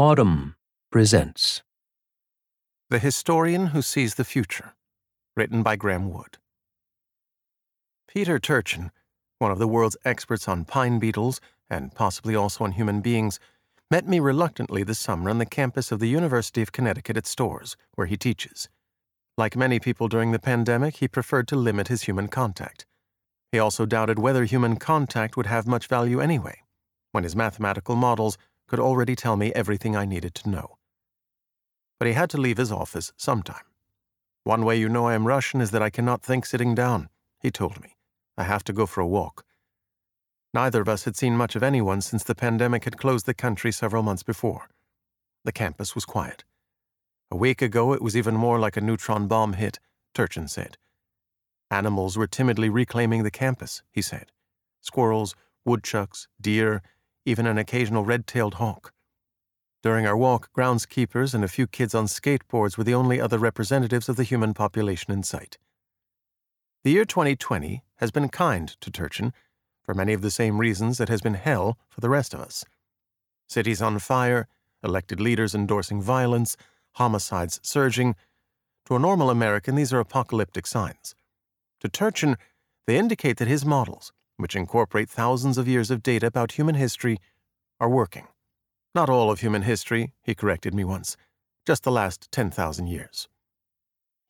Autumn presents The Historian Who Sees the Future, written by Graeme Wood. Peter Turchin, one of the world's experts on pine beetles, and possibly also on human beings, met me reluctantly this summer on the campus of the University of Connecticut at Storrs, where he teaches. Like many people during the pandemic, he preferred to limit his human contact. He also doubted whether human contact would have much value anyway, when his mathematical models could already tell me everything I needed to know. But he had to leave his office sometime. "One way you know I am Russian is that I cannot think sitting down," he told me. "I have to go for a walk." Neither of us had seen much of anyone since the pandemic had closed the country several months before. The campus was quiet. A week ago, it was even more like a neutron bomb hit, Turchin said. Animals were timidly reclaiming the campus, he said. Squirrels, woodchucks, deer, even an occasional red-tailed hawk. During our walk, groundskeepers and a few kids on skateboards were the only other representatives of the human population in sight. The year 2020 has been kind to Turchin, for many of the same reasons that has been hell for the rest of us. Cities on fire, elected leaders endorsing violence, homicides surging. To a normal American, these are apocalyptic signs. To Turchin, they indicate that his models, which incorporate thousands of years of data about human history, are working. Not all of human history, he corrected me once, just the last 10,000 years.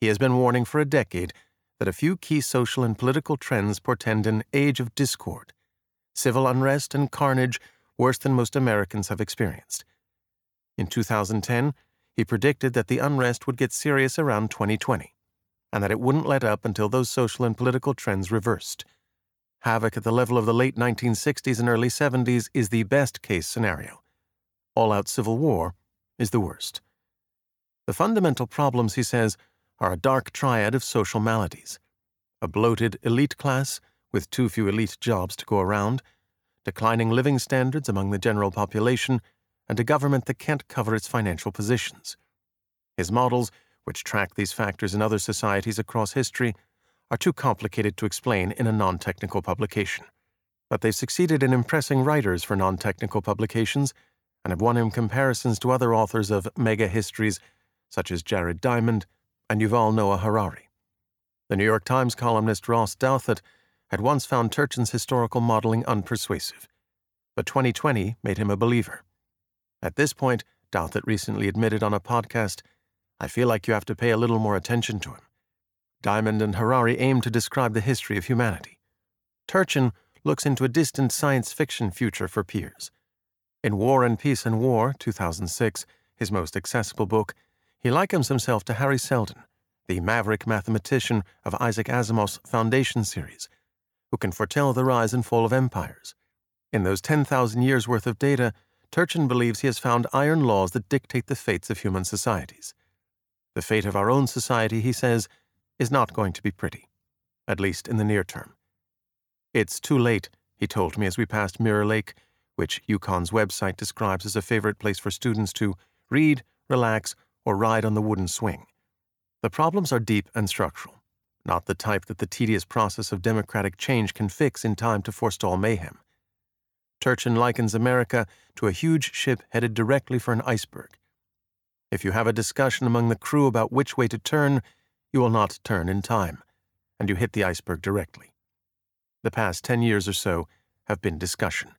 He has been warning for a decade that a few key social and political trends portend an age of discord, civil unrest and carnage worse than most Americans have experienced. In 2010, he predicted that the unrest would get serious around 2020, and that it wouldn't let up until those social and political trends reversed. Havoc at the level of the late 1960s and early 70s is the best-case scenario. All-out civil war is the worst. The fundamental problems, he says, are a dark triad of social maladies: a bloated elite class with too few elite jobs to go around, declining living standards among the general population, and a government that can't cover its financial positions. His models, which track these factors in other societies across history, are too complicated to explain in a non-technical publication. But they've succeeded in impressing writers for non-technical publications and have won him comparisons to other authors of mega-histories such as Jared Diamond and Yuval Noah Harari. The New York Times columnist Ross Douthat had once found Turchin's historical modeling unpersuasive, but 2020 made him a believer. At this point, Douthat recently admitted on a podcast, "I feel like you have to pay a little more attention to him." Diamond and Harari aim to describe the history of humanity. Turchin looks into a distant science fiction future for peers. In War and Peace and War, 2006, his most accessible book, he likens himself to Harry Seldon, the maverick mathematician of Isaac Asimov's Foundation series, who can foretell the rise and fall of empires. In those 10,000 years' worth of data, Turchin believes he has found iron laws that dictate the fates of human societies. The fate of our own society, he says, is not going to be pretty, at least in the near term. "It's too late," he told me as we passed Mirror Lake, which UConn's website describes as a favorite place for students to read, relax, or ride on the wooden swing. The problems are deep and structural, not the type that the tedious process of democratic change can fix in time to forestall mayhem. Turchin likens America to a huge ship headed directly for an iceberg. If you have a discussion among the crew about which way to turn, you will not turn in time, and you hit the iceberg directly. The past 10 years or so have been discussion.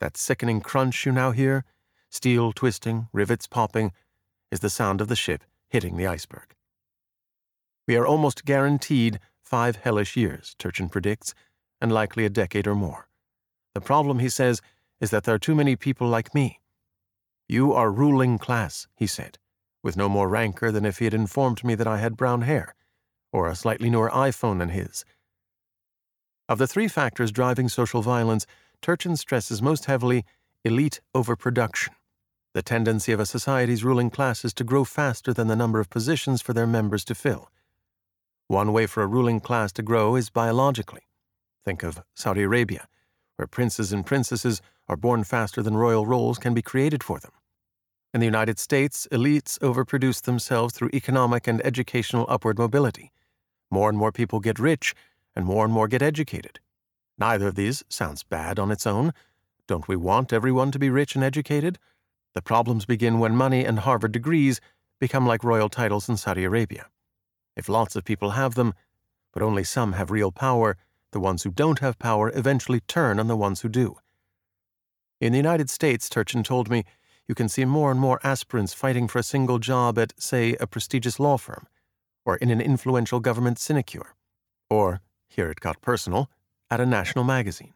That sickening crunch you now hear, steel twisting, rivets popping, is the sound of the ship hitting the iceberg. We are almost guaranteed 5 hellish years, Turchin predicts, and likely a decade or more. The problem, he says, is that there are too many people like me. "You are ruling class," he said, with no more rancor than if he had informed me that I had brown hair, or a slightly newer iPhone than his. Of the 3 factors driving social violence, Turchin stresses most heavily elite overproduction, the tendency of a society's ruling classes to grow faster than the number of positions for their members to fill. One way for a ruling class to grow is biologically. Think of Saudi Arabia, where princes and princesses are born faster than royal roles can be created for them. In the United States, elites overproduce themselves through economic and educational upward mobility. More and more people get rich, and more get educated. Neither of these sounds bad on its own. Don't we want everyone to be rich and educated? The problems begin when money and Harvard degrees become like royal titles in Saudi Arabia. If lots of people have them, but only some have real power, the ones who don't have power eventually turn on the ones who do. In the United States, Turchin told me, you can see more and more aspirants fighting for a single job at, say, a prestigious law firm, or in an influential government sinecure, or, here it got personal, at a national magazine.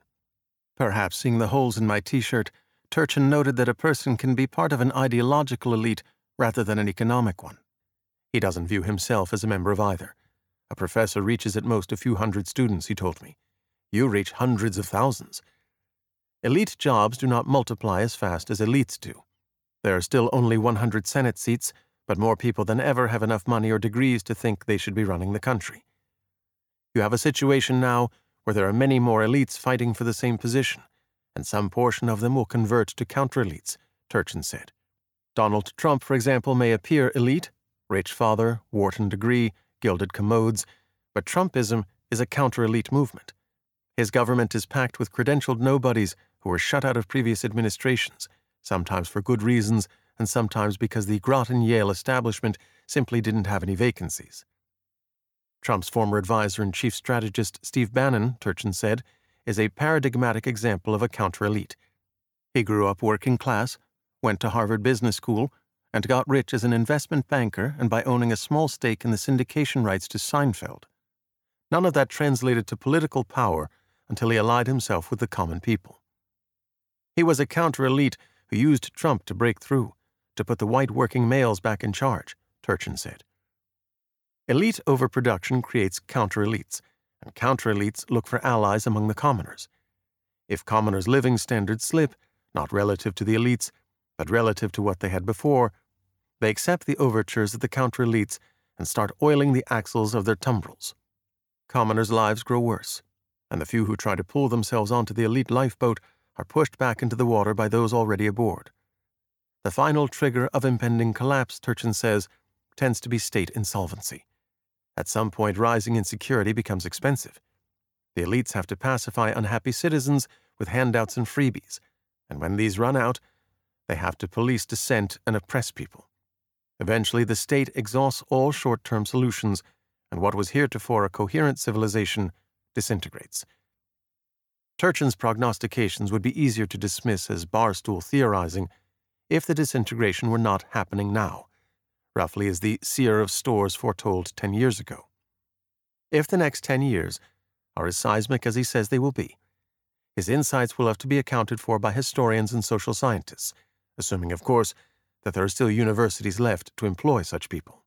Perhaps seeing the holes in my t-shirt, Turchin noted that a person can be part of an ideological elite rather than an economic one. He doesn't view himself as a member of either. A professor reaches at most a few hundred students, he told me. You reach hundreds of thousands. Elite jobs do not multiply as fast as elites do. There are still only 100 Senate seats, but more people than ever have enough money or degrees to think they should be running the country. You have a situation now where there are many more elites fighting for the same position, and some portion of them will convert to counter-elites, Turchin said. Donald Trump, for example, may appear elite, rich father, Wharton degree, gilded commodes, but Trumpism is a counter-elite movement. His government is packed with credentialed nobodies who were shut out of previous administrations, sometimes for good reasons and sometimes because the Groton-Yale establishment simply didn't have any vacancies. Trump's former advisor and chief strategist Steve Bannon, Turchin said, is a paradigmatic example of a counter-elite. He grew up working class, went to Harvard Business School, and got rich as an investment banker and by owning a small stake in the syndication rights to Seinfeld. None of that translated to political power until he allied himself with the common people. He was a counter-elite who used Trump to break through, to put the white working males back in charge, Turchin said. Elite overproduction creates counter-elites, and counter-elites look for allies among the commoners. If commoners' living standards slip, not relative to the elites, but relative to what they had before, they accept the overtures of the counter-elites and start oiling the axles of their tumbrils. Commoners' lives grow worse, and the few who try to pull themselves onto the elite lifeboat are pushed back into the water by those already aboard. The final trigger of impending collapse, Turchin says, tends to be state insolvency. At some point, rising insecurity becomes expensive. The elites have to pacify unhappy citizens with handouts and freebies, and when these run out, they have to police dissent and oppress people. Eventually, the state exhausts all short-term solutions, and what was heretofore a coherent civilization disintegrates. Turchin's prognostications would be easier to dismiss as barstool theorizing if the disintegration were not happening now, roughly as the seer of stores foretold 10 years ago. If the next 10 years are as seismic as he says they will be, his insights will have to be accounted for by historians and social scientists, assuming, of course, that there are still universities left to employ such people.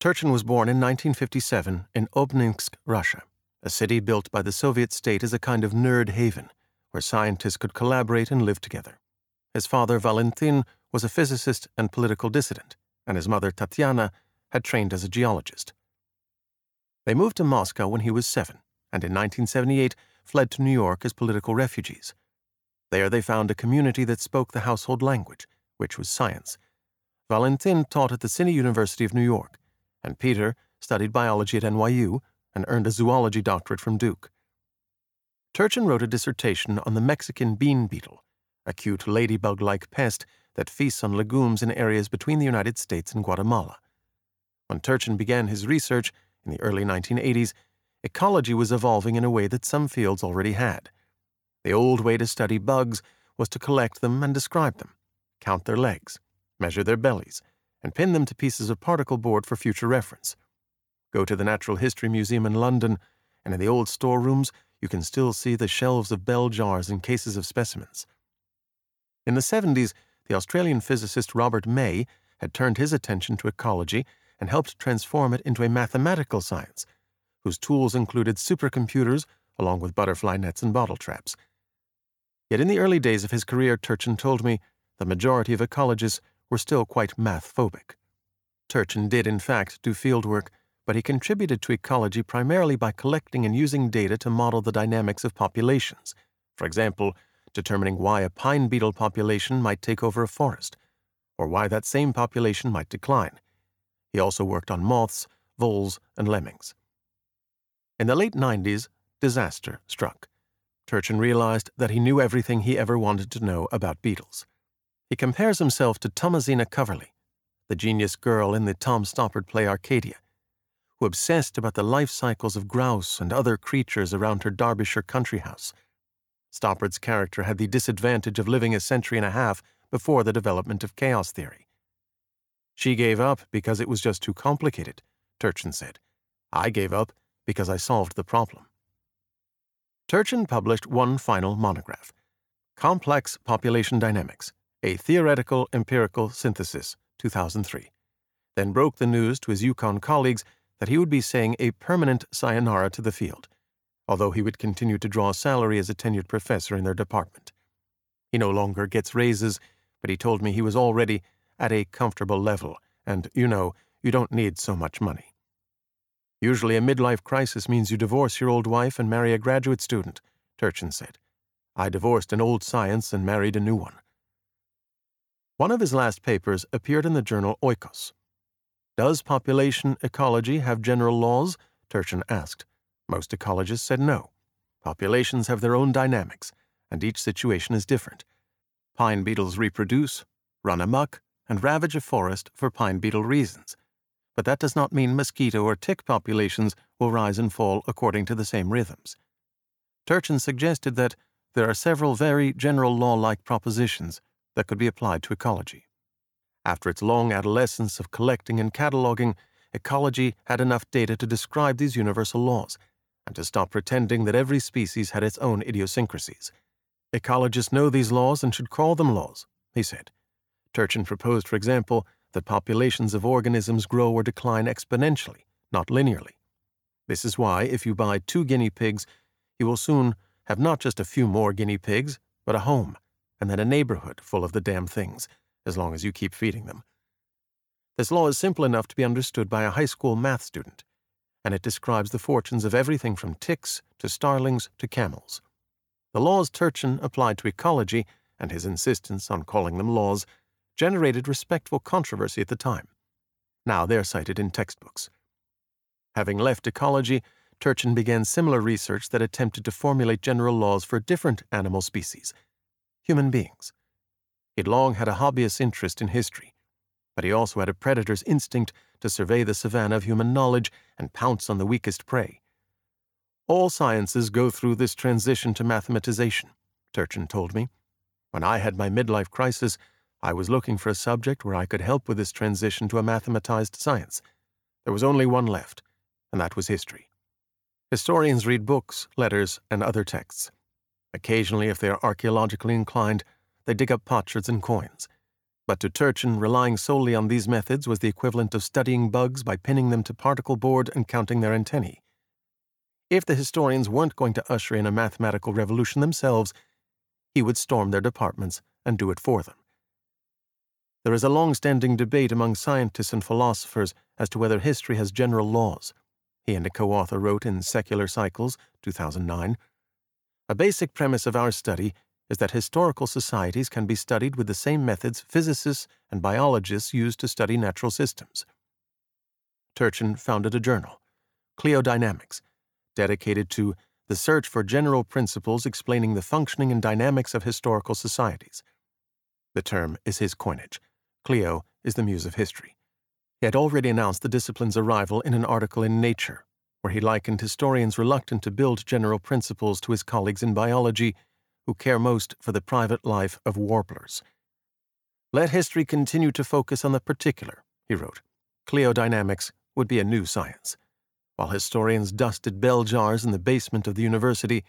Turchin was born in 1957 in Obninsk, Russia, a city built by the Soviet state as a kind of nerd haven, where scientists could collaborate and live together. His father, Valentin, was a physicist and political dissident, and his mother, Tatyana, had trained as a geologist. They moved to Moscow when he was 7, and in 1978 fled to New York as political refugees. There they found a community that spoke the household language, which was science. Valentin taught at the City University of New York, and Peter studied biology at NYU and earned a zoology doctorate from Duke. Turchin wrote a dissertation on the Mexican bean beetle, a cute ladybug-like pest that feasts on legumes in areas between the United States and Guatemala. When Turchin began his research in the early 1980s, ecology was evolving in a way that some fields already had. The old way to study bugs was to collect them and describe them, count their legs, measure their bellies, and pin them to pieces of particle board for future reference. Go to the Natural History Museum in London, and in the old storerooms you can still see the shelves of bell jars and cases of specimens. In the 70s, the Australian physicist Robert May had turned his attention to ecology and helped transform it into a mathematical science, whose tools included supercomputers along with butterfly nets and bottle traps. Yet in the early days of his career, Turchin told me, the majority of ecologists were still quite math-phobic. Turchin did, in fact, do fieldwork, but he contributed to ecology primarily by collecting and using data to model the dynamics of populations, for example, determining why a pine beetle population might take over a forest, or why that same population might decline. He also worked on moths, voles, and lemmings. In the late 90s, disaster struck. Turchin realized that he knew everything he ever wanted to know about beetles. he compares himself to Thomasina Coverly, the genius girl in the Tom Stoppard play Arcadia, who obsessed about the life cycles of grouse and other creatures around her Derbyshire country house. Stoppard's character had the disadvantage of living a century and a half before the development of chaos theory. She gave up because it was just too complicated, Turchin said. I gave up because I solved the problem. Turchin published one final monograph, Complex Population Dynamics, a Theoretical Empirical Synthesis, 2003, then broke the news to his Yukon colleagues that he would be saying a permanent sayonara to the field, although he would continue to draw a salary as a tenured professor in their department. He no longer gets raises, but he told me he was already at a comfortable level, and, you know, you don't need so much money. Usually a midlife crisis means you divorce your old wife and marry a graduate student, Turchin said. I divorced an old science and married a new one. One of his last papers appeared in the journal Oikos. Does population ecology have general laws? Turchin asked. Most ecologists said no. Populations have their own dynamics, and each situation is different. Pine beetles reproduce, run amok, and ravage a forest for pine beetle reasons. But that does not mean mosquito or tick populations will rise and fall according to the same rhythms. Turchin suggested that there are several very general law-like propositions that could be applied to ecology. After its long adolescence of collecting and cataloging, ecology had enough data to describe these universal laws and to stop pretending that every species had its own idiosyncrasies. Ecologists know these laws and should call them laws, he said. Turchin proposed, for example, that populations of organisms grow or decline exponentially, not linearly. This is why, if you buy 2 guinea pigs, you will soon have not just a few more guinea pigs, but a home, and then a neighborhood full of the damn things, as long as you keep feeding them. This law is simple enough to be understood by a high school math student, and it describes the fortunes of everything from ticks to starlings to camels. The laws Turchin applied to ecology, and his insistence on calling them laws, generated respectful controversy at the time. Now they're cited in textbooks. Having left ecology, Turchin began similar research that attempted to formulate general laws for different animal species, human beings. He'd long had a hobbyist interest in history, but he also had a predator's instinct to survey the savanna of human knowledge and pounce on the weakest prey. All sciences go through this transition to mathematization, Turchin told me. When I had my midlife crisis, I was looking for a subject where I could help with this transition to a mathematized science. There was only one left, and that was history. Historians read books, letters, and other texts. Occasionally, if they are archaeologically inclined, they dig up potsherds and coins. But to Turchin, relying solely on these methods was the equivalent of studying bugs by pinning them to particle board and counting their antennae. If the historians weren't going to usher in a mathematical revolution themselves, he would storm their departments and do it for them. There is a long-standing debate among scientists and philosophers as to whether history has general laws, he and a co-author wrote in Secular Cycles, 2009. A basic premise of our study is that historical societies can be studied with the same methods physicists and biologists use to study natural systems. Turchin founded a journal, Cliodynamics, dedicated to the search for general principles explaining the functioning and dynamics of historical societies. The term is his coinage. Clio is the muse of history. He had already announced the discipline's arrival in an article in Nature, where he likened historians reluctant to build general principles to his colleagues in biology, who care most for the private life of warblers. Let history continue to focus on the particular, he wrote. Cliodynamics would be a new science. While historians dusted bell jars in the basement of the university,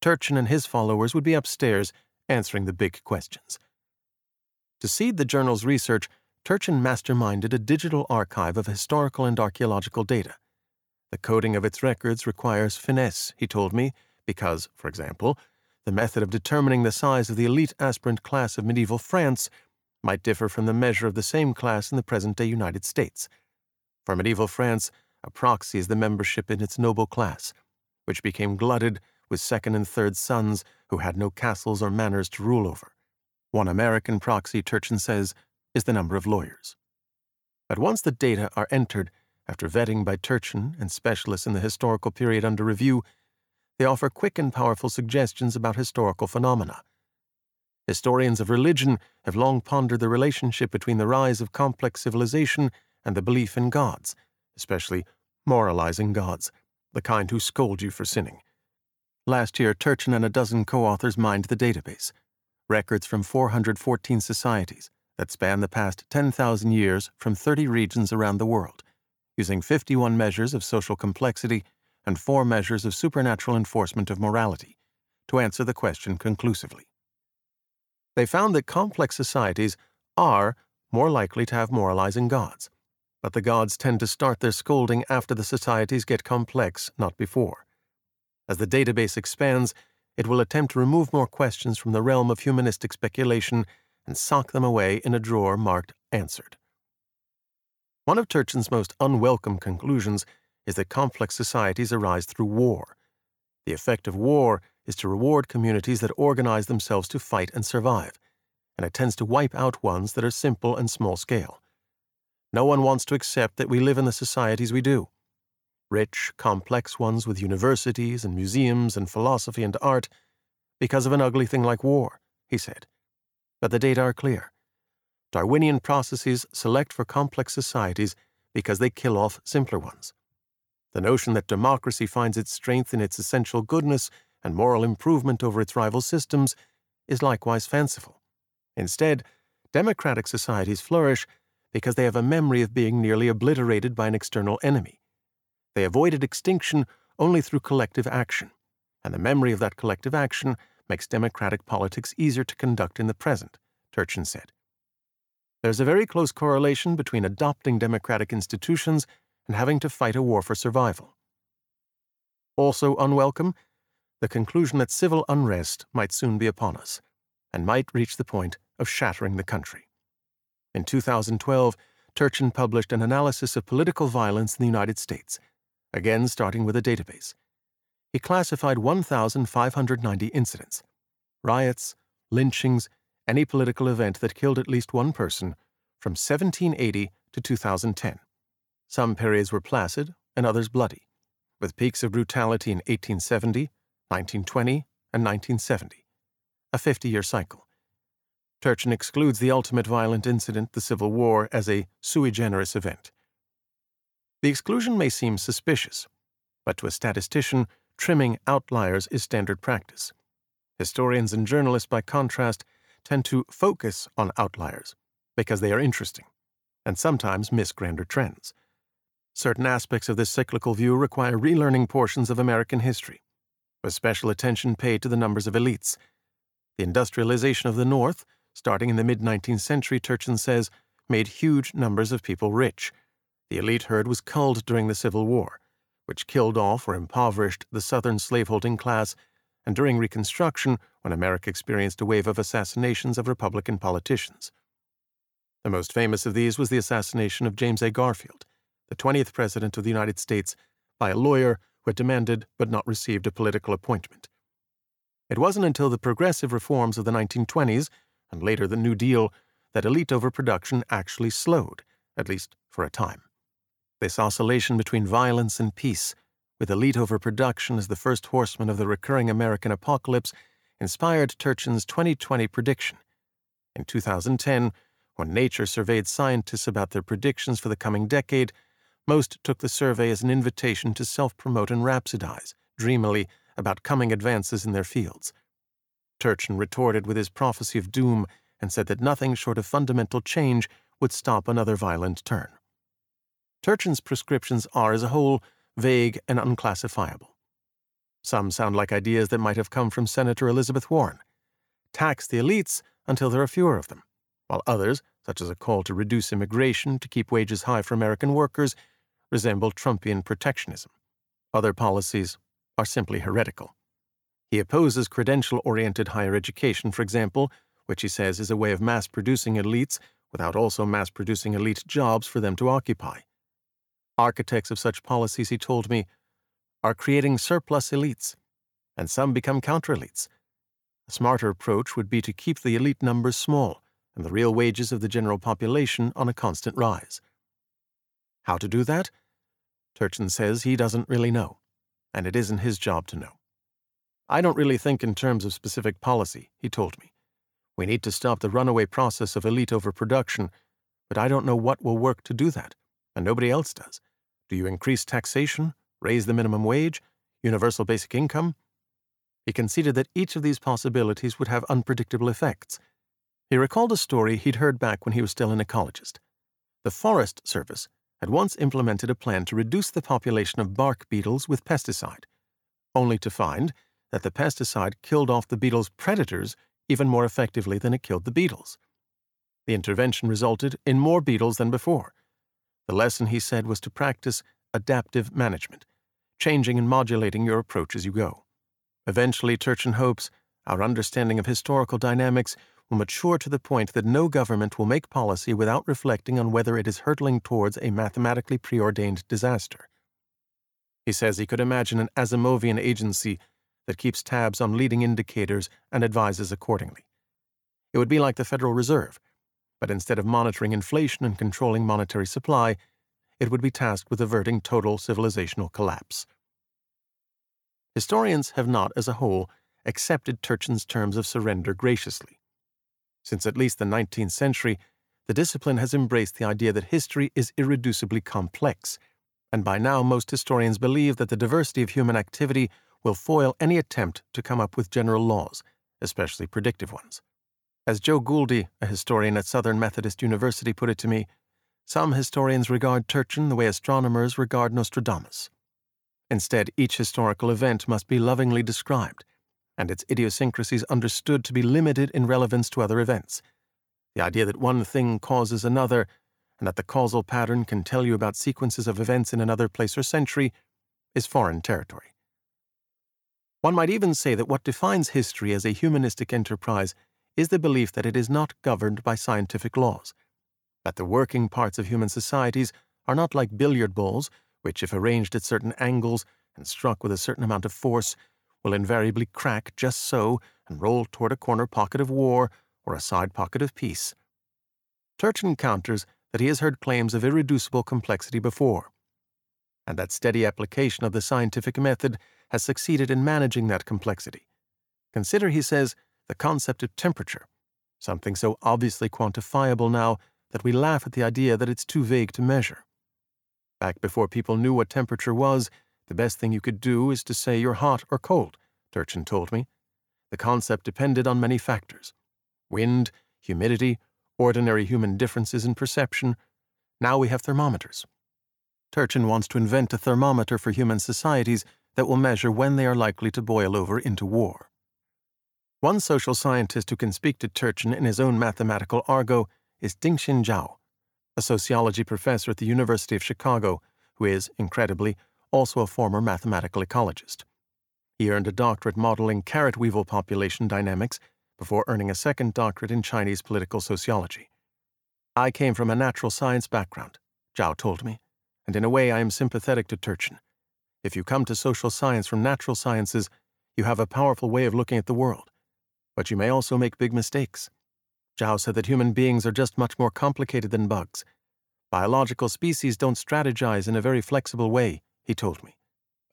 Turchin and his followers would be upstairs answering the big questions. To seed the journal's research, Turchin masterminded a digital archive of historical and archaeological data. The coding of its records requires finesse, he told me, because, for example, the method of determining the size of the elite aspirant class of medieval France might differ from the measure of the same class in the present-day United States. For medieval France, a proxy is the membership in its noble class, which became glutted with second and third sons who had no castles or manors to rule over. One American proxy, Turchin says, is the number of lawyers. But once the data are entered, after vetting by Turchin and specialists in the historical period under review, they offer quick and powerful suggestions about historical phenomena. Historians of religion have long pondered the relationship between the rise of complex civilization and the belief in gods, especially moralizing gods, the kind who scold you for sinning. Last year, Turchin and a dozen co-authors mined the database, records from 414 societies that span the past 10,000 years from 30 regions around the world, using 51 measures of social complexity and 4 measures of supernatural enforcement of morality, to answer the question conclusively. They found that complex societies are more likely to have moralizing gods, but the gods tend to start their scolding after the societies get complex, not before. As the database expands, it will attempt to remove more questions from the realm of humanistic speculation and sock them away in a drawer marked answered. One of Turchin's most unwelcome conclusions is that complex societies arise through war. The effect of war is to reward communities that organize themselves to fight and survive, and it tends to wipe out ones that are simple and small-scale. No one wants to accept that we live in the societies we do. Rich, complex ones with universities and museums and philosophy and art, because of an ugly thing like war, he said. But the data are clear. Darwinian processes select for complex societies because they kill off simpler ones. The notion that democracy finds its strength in its essential goodness and moral improvement over its rival systems is likewise fanciful. Instead, democratic societies flourish because they have a memory of being nearly obliterated by an external enemy. They avoided extinction only through collective action, and the memory of that collective action makes democratic politics easier to conduct in the present, Turchin said. There's a very close correlation between adopting democratic institutions and having to fight a war for survival. Also unwelcome, the conclusion that civil unrest might soon be upon us, and might reach the point of shattering the country. In 2012, Turchin published an analysis of political violence in the United States, again starting with a database. He classified 1,590 incidents, riots, lynchings, any political event that killed at least one person, from 1780 to 2010. Some periods were placid and others bloody, with peaks of brutality in 1870, 1920, and 1970, a 50-year cycle. Turchin excludes the ultimate violent incident, the Civil War, as a sui generis event. The exclusion may seem suspicious, but to a statistician, trimming outliers is standard practice. Historians and journalists, by contrast, tend to focus on outliers because they are interesting, and sometimes miss grander trends. Certain aspects of this cyclical view require relearning portions of American history, with special attention paid to the numbers of elites. The industrialization of the North, starting in the mid-19th century, Turchin says, made huge numbers of people rich. The elite herd was culled during the Civil War, which killed off or impoverished the Southern slaveholding class, and during Reconstruction, when America experienced a wave of assassinations of Republican politicians. The most famous of these was the assassination of James A. Garfield, the 20th President of the United States, by a lawyer who had demanded but not received a political appointment. It wasn't until the progressive reforms of the 1920s, and later the New Deal, that elite overproduction actually slowed, at least for a time. This oscillation between violence and peace, with elite overproduction as the first horseman of the recurring American apocalypse, inspired Turchin's 2020 prediction. In 2010, when Nature surveyed scientists about their predictions for the coming decade, most took the survey as an invitation to self-promote and rhapsodize, dreamily, about coming advances in their fields. Turchin retorted with his prophecy of doom and said that nothing short of fundamental change would stop another violent turn. Turchin's prescriptions are, as a whole, vague and unclassifiable. Some sound like ideas that might have come from Senator Elizabeth Warren. Tax the elites until there are fewer of them, while others, such as a call to reduce immigration to keep wages high for American workers, resemble Trumpian protectionism. Other policies are simply heretical. He opposes credential-oriented higher education, for example, which he says is a way of mass-producing elites without also mass-producing elite jobs for them to occupy. Architects of such policies, he told me, are creating surplus elites, and some become counter-elites. A smarter approach would be to keep the elite numbers small and the real wages of the general population on a constant rise. How to do that? Turchin says he doesn't really know, and it isn't his job to know. I don't really think in terms of specific policy, he told me. We need to stop the runaway process of elite overproduction, but I don't know what will work to do that, and nobody else does. Do you increase taxation, raise the minimum wage, universal basic income? He conceded that each of these possibilities would have unpredictable effects. He recalled a story he'd heard back when he was still an ecologist. The Forest Service had once implemented a plan to reduce the population of bark beetles with pesticide, only to find that the pesticide killed off the beetles' predators even more effectively than it killed the beetles. The intervention resulted in more beetles than before. The lesson, he said, was to practice adaptive management, changing and modulating your approach as you go. Eventually, Turchin hopes, our understanding of historical dynamics will mature to the point that no government will make policy without reflecting on whether it is hurtling towards a mathematically preordained disaster. He says he could imagine an Asimovian agency that keeps tabs on leading indicators and advises accordingly. It would be like the Federal Reserve, but instead of monitoring inflation and controlling monetary supply, it would be tasked with averting total civilizational collapse. Historians have not, as a whole, accepted Turchin's terms of surrender graciously. Since at least the 19th century, the discipline has embraced the idea that history is irreducibly complex, and by now most historians believe that the diversity of human activity will foil any attempt to come up with general laws, especially predictive ones. As Joe Gouldy, a historian at Southern Methodist University, put it to me, some historians regard Turchin the way astronomers regard Nostradamus. Instead, each historical event must be lovingly described, and its idiosyncrasies understood to be limited in relevance to other events. The idea that one thing causes another, and that the causal pattern can tell you about sequences of events in another place or century, is foreign territory. One might even say that what defines history as a humanistic enterprise is the belief that it is not governed by scientific laws, that the working parts of human societies are not like billiard balls, which, if arranged at certain angles and struck with a certain amount of force, will invariably crack just so and roll toward a corner pocket of war or a side pocket of peace. Turchin counters that he has heard claims of irreducible complexity before, and that steady application of the scientific method has succeeded in managing that complexity. Consider, he says, the concept of temperature, something so obviously quantifiable now that we laugh at the idea that it's too vague to measure. Back before people knew what temperature was, the best thing you could do is to say you're hot or cold, Turchin told me. The concept depended on many factors: wind, humidity, ordinary human differences in perception. Now we have thermometers. Turchin wants to invent a thermometer for human societies that will measure when they are likely to boil over into war. One social scientist who can speak to Turchin in his own mathematical argot is Dingxin Zhao, a sociology professor at the University of Chicago, who is, incredibly, also a former mathematical ecologist. He earned a doctorate modeling carrot weevil population dynamics before earning a second doctorate in Chinese political sociology. I came from a natural science background, Zhao told me, and in a way I am sympathetic to Turchin. If you come to social science from natural sciences, you have a powerful way of looking at the world, but you may also make big mistakes. Zhao said that human beings are just much more complicated than bugs. Biological species don't strategize in a very flexible way, he told me.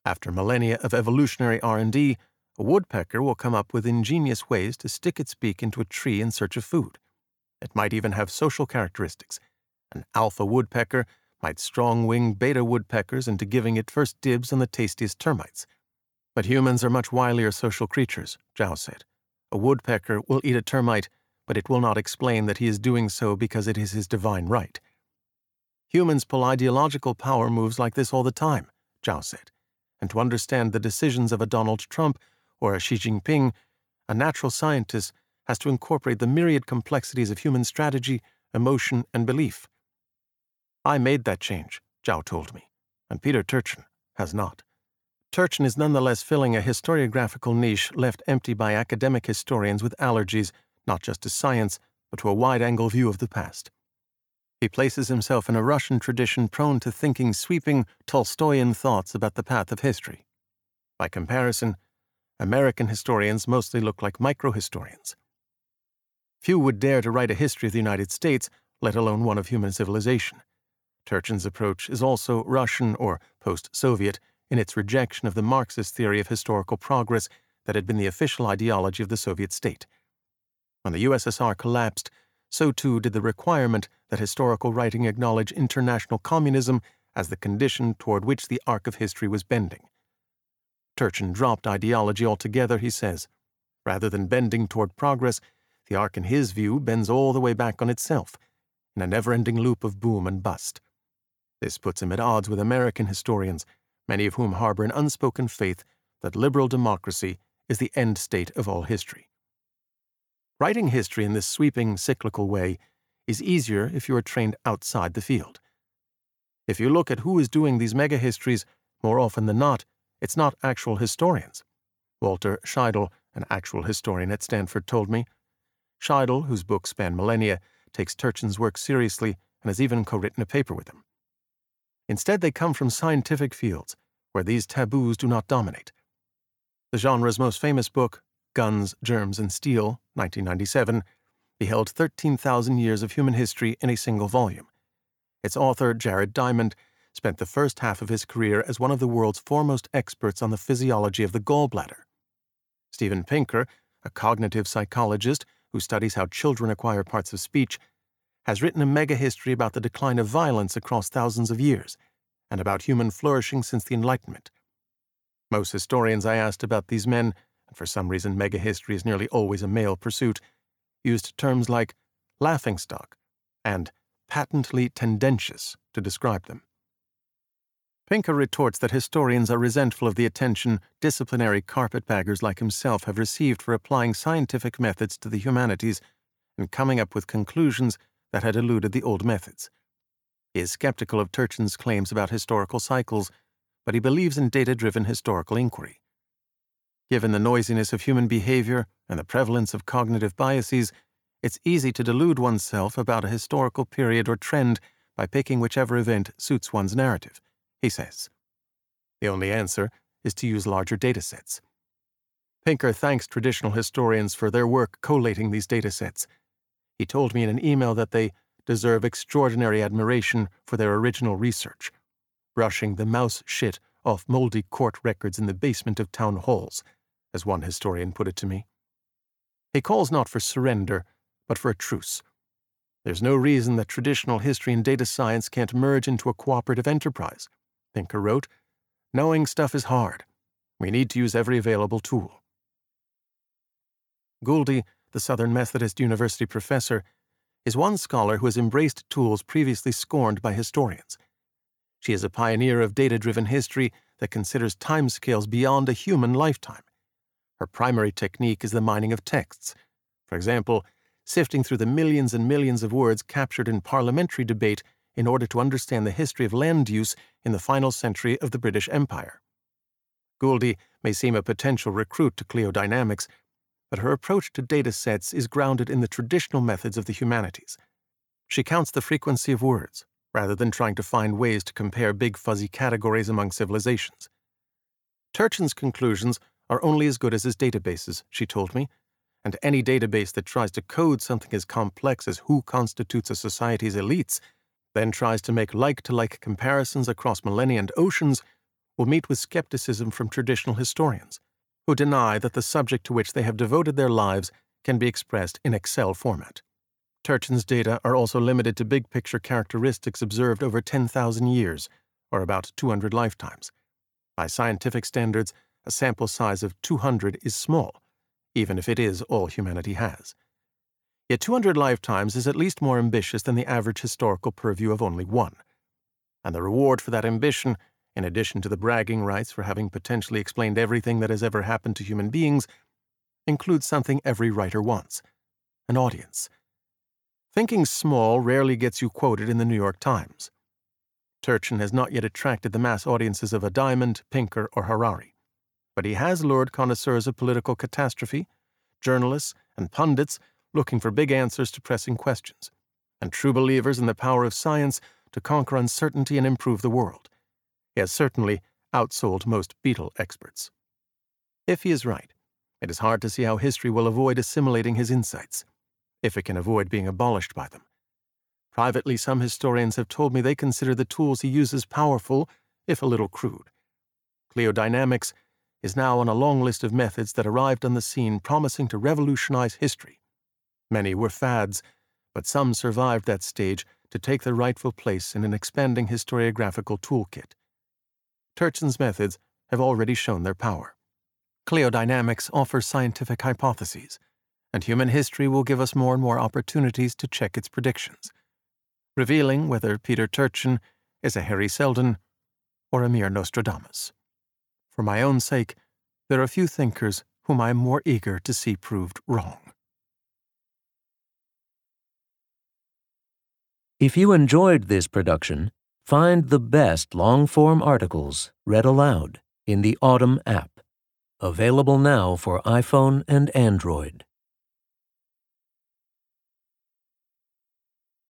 After millennia of evolutionary R&D, a woodpecker will come up with ingenious ways to stick its beak into a tree in search of food. It might even have social characteristics. An alpha woodpecker might strong-wing beta woodpeckers into giving it first dibs on the tastiest termites. But humans are much wilier social creatures, Zhao said. A woodpecker will eat a termite, but it will not explain that he is doing so because it is his divine right. Humans pull ideological power moves like this all the time, Zhao said. And to understand the decisions of a Donald Trump or a Xi Jinping, a natural scientist has to incorporate the myriad complexities of human strategy, emotion, and belief. I made that change, Zhao told me, and Peter Turchin has not. Turchin is nonetheless filling a historiographical niche left empty by academic historians with allergies, not just to science, but to a wide-angle view of the past. He places himself in a Russian tradition prone to thinking sweeping Tolstoyan thoughts about the path of history. By comparison, American historians mostly look like microhistorians. Few would dare to write a history of the United States, let alone one of human civilization. Turchin's approach is also Russian or post-Soviet in its rejection of the Marxist theory of historical progress that had been the official ideology of the Soviet state. When the USSR collapsed, so too did the requirement that historical writing acknowledge international communism as the condition toward which the arc of history was bending. Turchin dropped ideology altogether, he says. Rather than bending toward progress, the arc in his view bends all the way back on itself, in a never-ending loop of boom and bust. This puts him at odds with American historians, many of whom harbor an unspoken faith that liberal democracy is the end state of all history. Writing history in this sweeping, cyclical way is easier if you are trained outside the field. If you look at who is doing these mega-histories, more often than not, it's not actual historians. Walter Scheidel, an actual historian at Stanford, told me. Scheidel, whose books span millennia, takes Turchin's work seriously and has even co-written a paper with him. Instead, they come from scientific fields, where these taboos do not dominate. The genre's most famous book, Guns, Germs, and Steel, 1997, beheld 13,000 years of human history in a single volume. Its author, Jared Diamond, spent the first half of his career as one of the world's foremost experts on the physiology of the gallbladder. Stephen Pinker, a cognitive psychologist who studies how children acquire parts of speech, has written a mega-history about the decline of violence across thousands of years and about human flourishing since the Enlightenment. Most historians I asked about these men, and for some reason mega-history is nearly always a male pursuit, used terms like laughingstock and patently tendentious to describe them. Pinker retorts that historians are resentful of the attention disciplinary carpetbaggers like himself have received for applying scientific methods to the humanities and coming up with conclusions that had eluded the old methods. He is skeptical of Turchin's claims about historical cycles, but he believes in data-driven historical inquiry. Given the noisiness of human behavior and the prevalence of cognitive biases, it's easy to delude oneself about a historical period or trend by picking whichever event suits one's narrative, he says. The only answer is to use larger datasets. Pinker thanks traditional historians for their work collating these datasets. He told me in an email that they deserve extraordinary admiration for their original research, brushing the mouse shit off moldy court records in the basement of town halls, as one historian put it to me. He calls not for surrender, but for a truce. There's no reason that traditional history and data science can't merge into a cooperative enterprise. Pinker wrote, "Knowing stuff is hard. We need to use every available tool." Gouldy, the Southern Methodist University professor, is one scholar who has embraced tools previously scorned by historians. She is a pioneer of data-driven history that considers timescales beyond a human lifetime. Her primary technique is the mining of texts. For example, sifting through the millions and millions of words captured in parliamentary debate in order to understand the history of land use in the final century of the British Empire. Gouldy may seem a potential recruit to Cliodynamics, but her approach to data sets is grounded in the traditional methods of the humanities. She counts the frequency of words, rather than trying to find ways to compare big fuzzy categories among civilizations. Turchin's conclusions are only as good as his databases, she told me, and any database that tries to code something as complex as who constitutes a society's elites, then tries to make like-to-like comparisons across millennia and oceans, will meet with skepticism from traditional historians, who deny that the subject to which they have devoted their lives can be expressed in Excel format. Turchin's data are also limited to big-picture characteristics observed over 10,000 years, or about 200 lifetimes. By scientific standards, a sample size of 200 is small, even if it is all humanity has. Yet 200 lifetimes is at least more ambitious than the average historical purview of only one. And the reward for that ambition, in addition to the bragging rights for having potentially explained everything that has ever happened to human beings, includes something every writer wants: an audience. Thinking small rarely gets you quoted in the New York Times. Turchin has not yet attracted the mass audiences of a Diamond, Pinker, or Harari, but he has lured connoisseurs of political catastrophe, journalists, and pundits looking for big answers to pressing questions, and true believers in the power of science to conquer uncertainty and improve the world. He has certainly outsold most beetle experts. If he is right, it is hard to see how history will avoid assimilating his insights, if it can avoid being abolished by them. Privately, some historians have told me they consider the tools he uses powerful, if a little crude. Cliodynamics is now on a long list of methods that arrived on the scene promising to revolutionize history. Many were fads, but some survived that stage to take their rightful place in an expanding historiographical toolkit. Turchin's methods have already shown their power. Cliodynamics offers scientific hypotheses, and human history will give us more and more opportunities to check its predictions, revealing whether Peter Turchin is a Harry Seldon or a mere Nostradamus. For my own sake, there are few thinkers whom I am more eager to see proved wrong. If you enjoyed this production, find the best long-form articles read aloud in the Autumn app, available now for iPhone and Android.